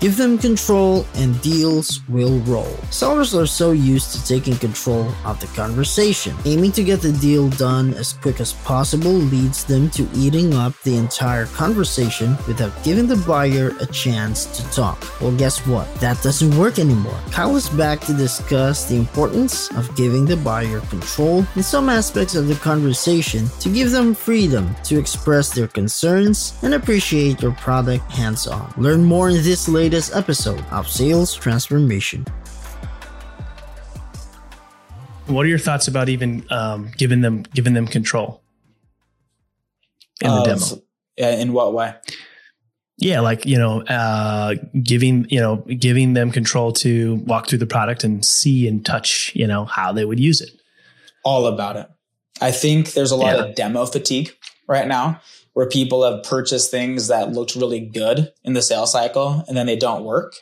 Give them control and deals will roll. Sellers are so used to taking control of the conversation. Aiming to get the deal done as quick as possible leads them to eating up the entire conversation without giving the buyer a chance to talk. Well, guess what? That doesn't work anymore. Kyle is back to discuss the importance of giving the buyer control in some aspects of the conversation to give them freedom to express their concerns and appreciate your product hands-on. Learn more in this latest episode of Sales Transformation. What are your thoughts about even giving them control in the demo? So, in what way? Yeah, like giving them control to walk through the product and see and touch, how they would use it. All about it. I think there's a lot of demo fatigue right now, where people have purchased things that looked really good in the sales cycle and then they don't work.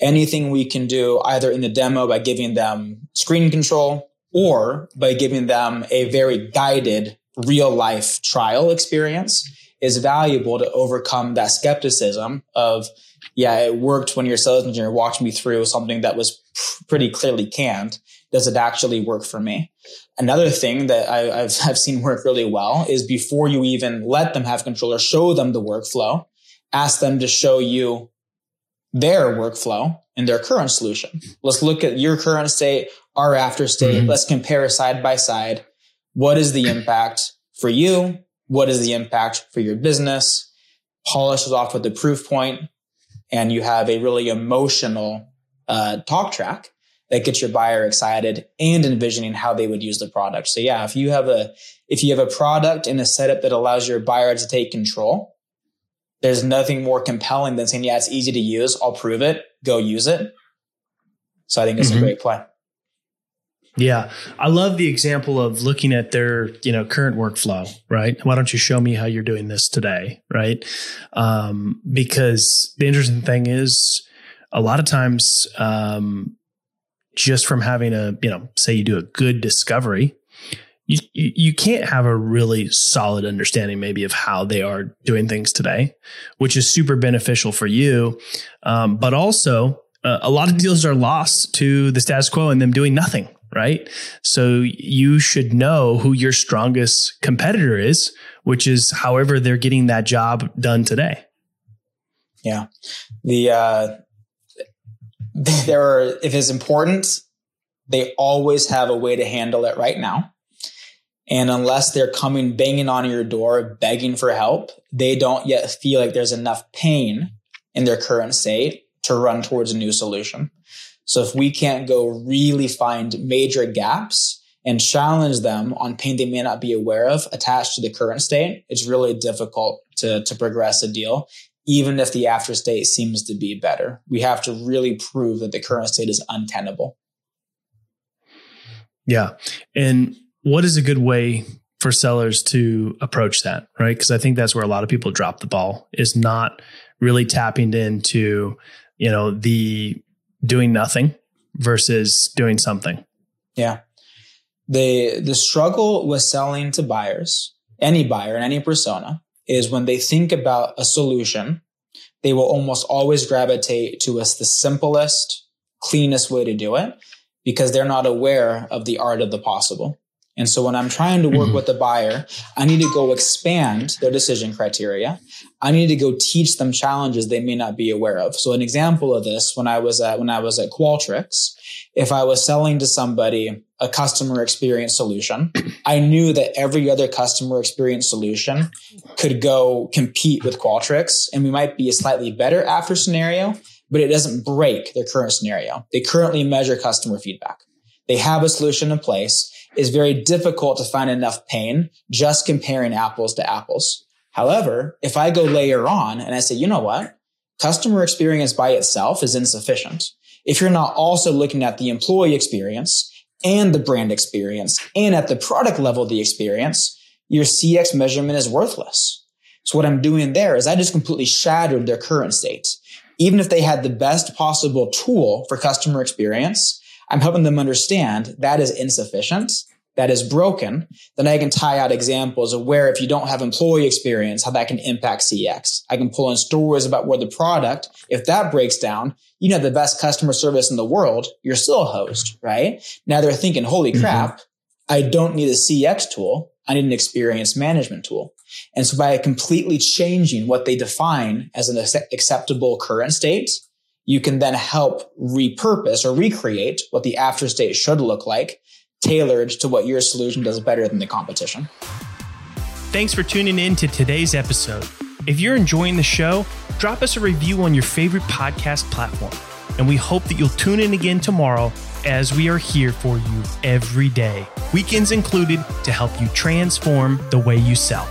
Anything we can do either in the demo by giving them screen control or by giving them a very guided real life trial experience is valuable to overcome that skepticism of, it worked when your sales engineer walked me through something that was pretty clearly canned. Does it actually work for me? Another thing that I've seen work really well is before you even let them have control or show them the workflow, ask them to show you their workflow and their current solution. Let's look at your current state, our after state. Mm-hmm. Let's compare side by side. What is the impact for you? What is the impact for your business? Polish it off with the proof point, and you have a really emotional talk track that gets your buyer excited and envisioning how they would use the product. So if you have a product and a setup that allows your buyer to take control, there's nothing more compelling than saying, it's easy to use. I'll prove it. Go use it. So I think it's a great play. Yeah. I love the example of looking at their, current workflow, right? Why don't you show me how you're doing this today? Right. Because the interesting thing is a lot of times, just from having say you do a good discovery, you can't have a really solid understanding maybe of how they are doing things today, which is super beneficial for you. But also a lot of deals are lost to the status quo and them doing nothing, right? So you should know who your strongest competitor is, which is however they're getting that job done today. Yeah. If it's important, they always have a way to handle it right now. And unless they're coming banging on your door, begging for help, they don't yet feel like there's enough pain in their current state to run towards a new solution. So if we can't go really find major gaps and challenge them on pain they may not be aware of attached to the current state, it's really difficult to progress a deal. Even if the after state seems to be better, we have to really prove that the current state is untenable. Yeah. And what is a good way for sellers to approach that, right? Because I think that's where a lot of people drop the ball, is not really tapping into, the doing nothing versus doing something. Yeah. The struggle with selling to buyers, any buyer and any persona, is when they think about a solution, they will almost always gravitate to the simplest, cleanest way to do it because they're not aware of the art of the possible. And so when I'm trying to work with the buyer, I need to go expand their decision criteria. I need to go teach them challenges they may not be aware of. So an example of this, when I was at Qualtrics, if I was selling to somebody a customer experience solution, I knew that every other customer experience solution could go compete with Qualtrics, and we might be a slightly better after scenario, but it doesn't break their current scenario. They currently measure customer feedback. They have a solution in place. It's very difficult to find enough pain just comparing apples to apples. However, if I go layer on and I say, customer experience by itself is insufficient. if you're not also looking at the employee experience and the brand experience and at the product level, the experience, your CX measurement is worthless. So what I'm doing there is I just completely shattered their current state. Even if they had the best possible tool for customer experience, I'm helping them understand that is insufficient, that is broken. Then I can tie out examples of where if you don't have employee experience, how that can impact CX. I can pull in stories about where the product, if that breaks down, you know, the best customer service in the world, you're still a host, right? Now they're thinking, holy crap, I don't need a CX tool. I need an experience management tool. And so by completely changing what they define as an acceptable current state, you can then help repurpose or recreate what the after state should look like, tailored to what your solution does better than the competition. Thanks for tuning in to today's episode. If you're enjoying the show, drop us a review on your favorite podcast platform. And we hope that you'll tune in again tomorrow as we are here for you every day, weekends included, to help you transform the way you sell.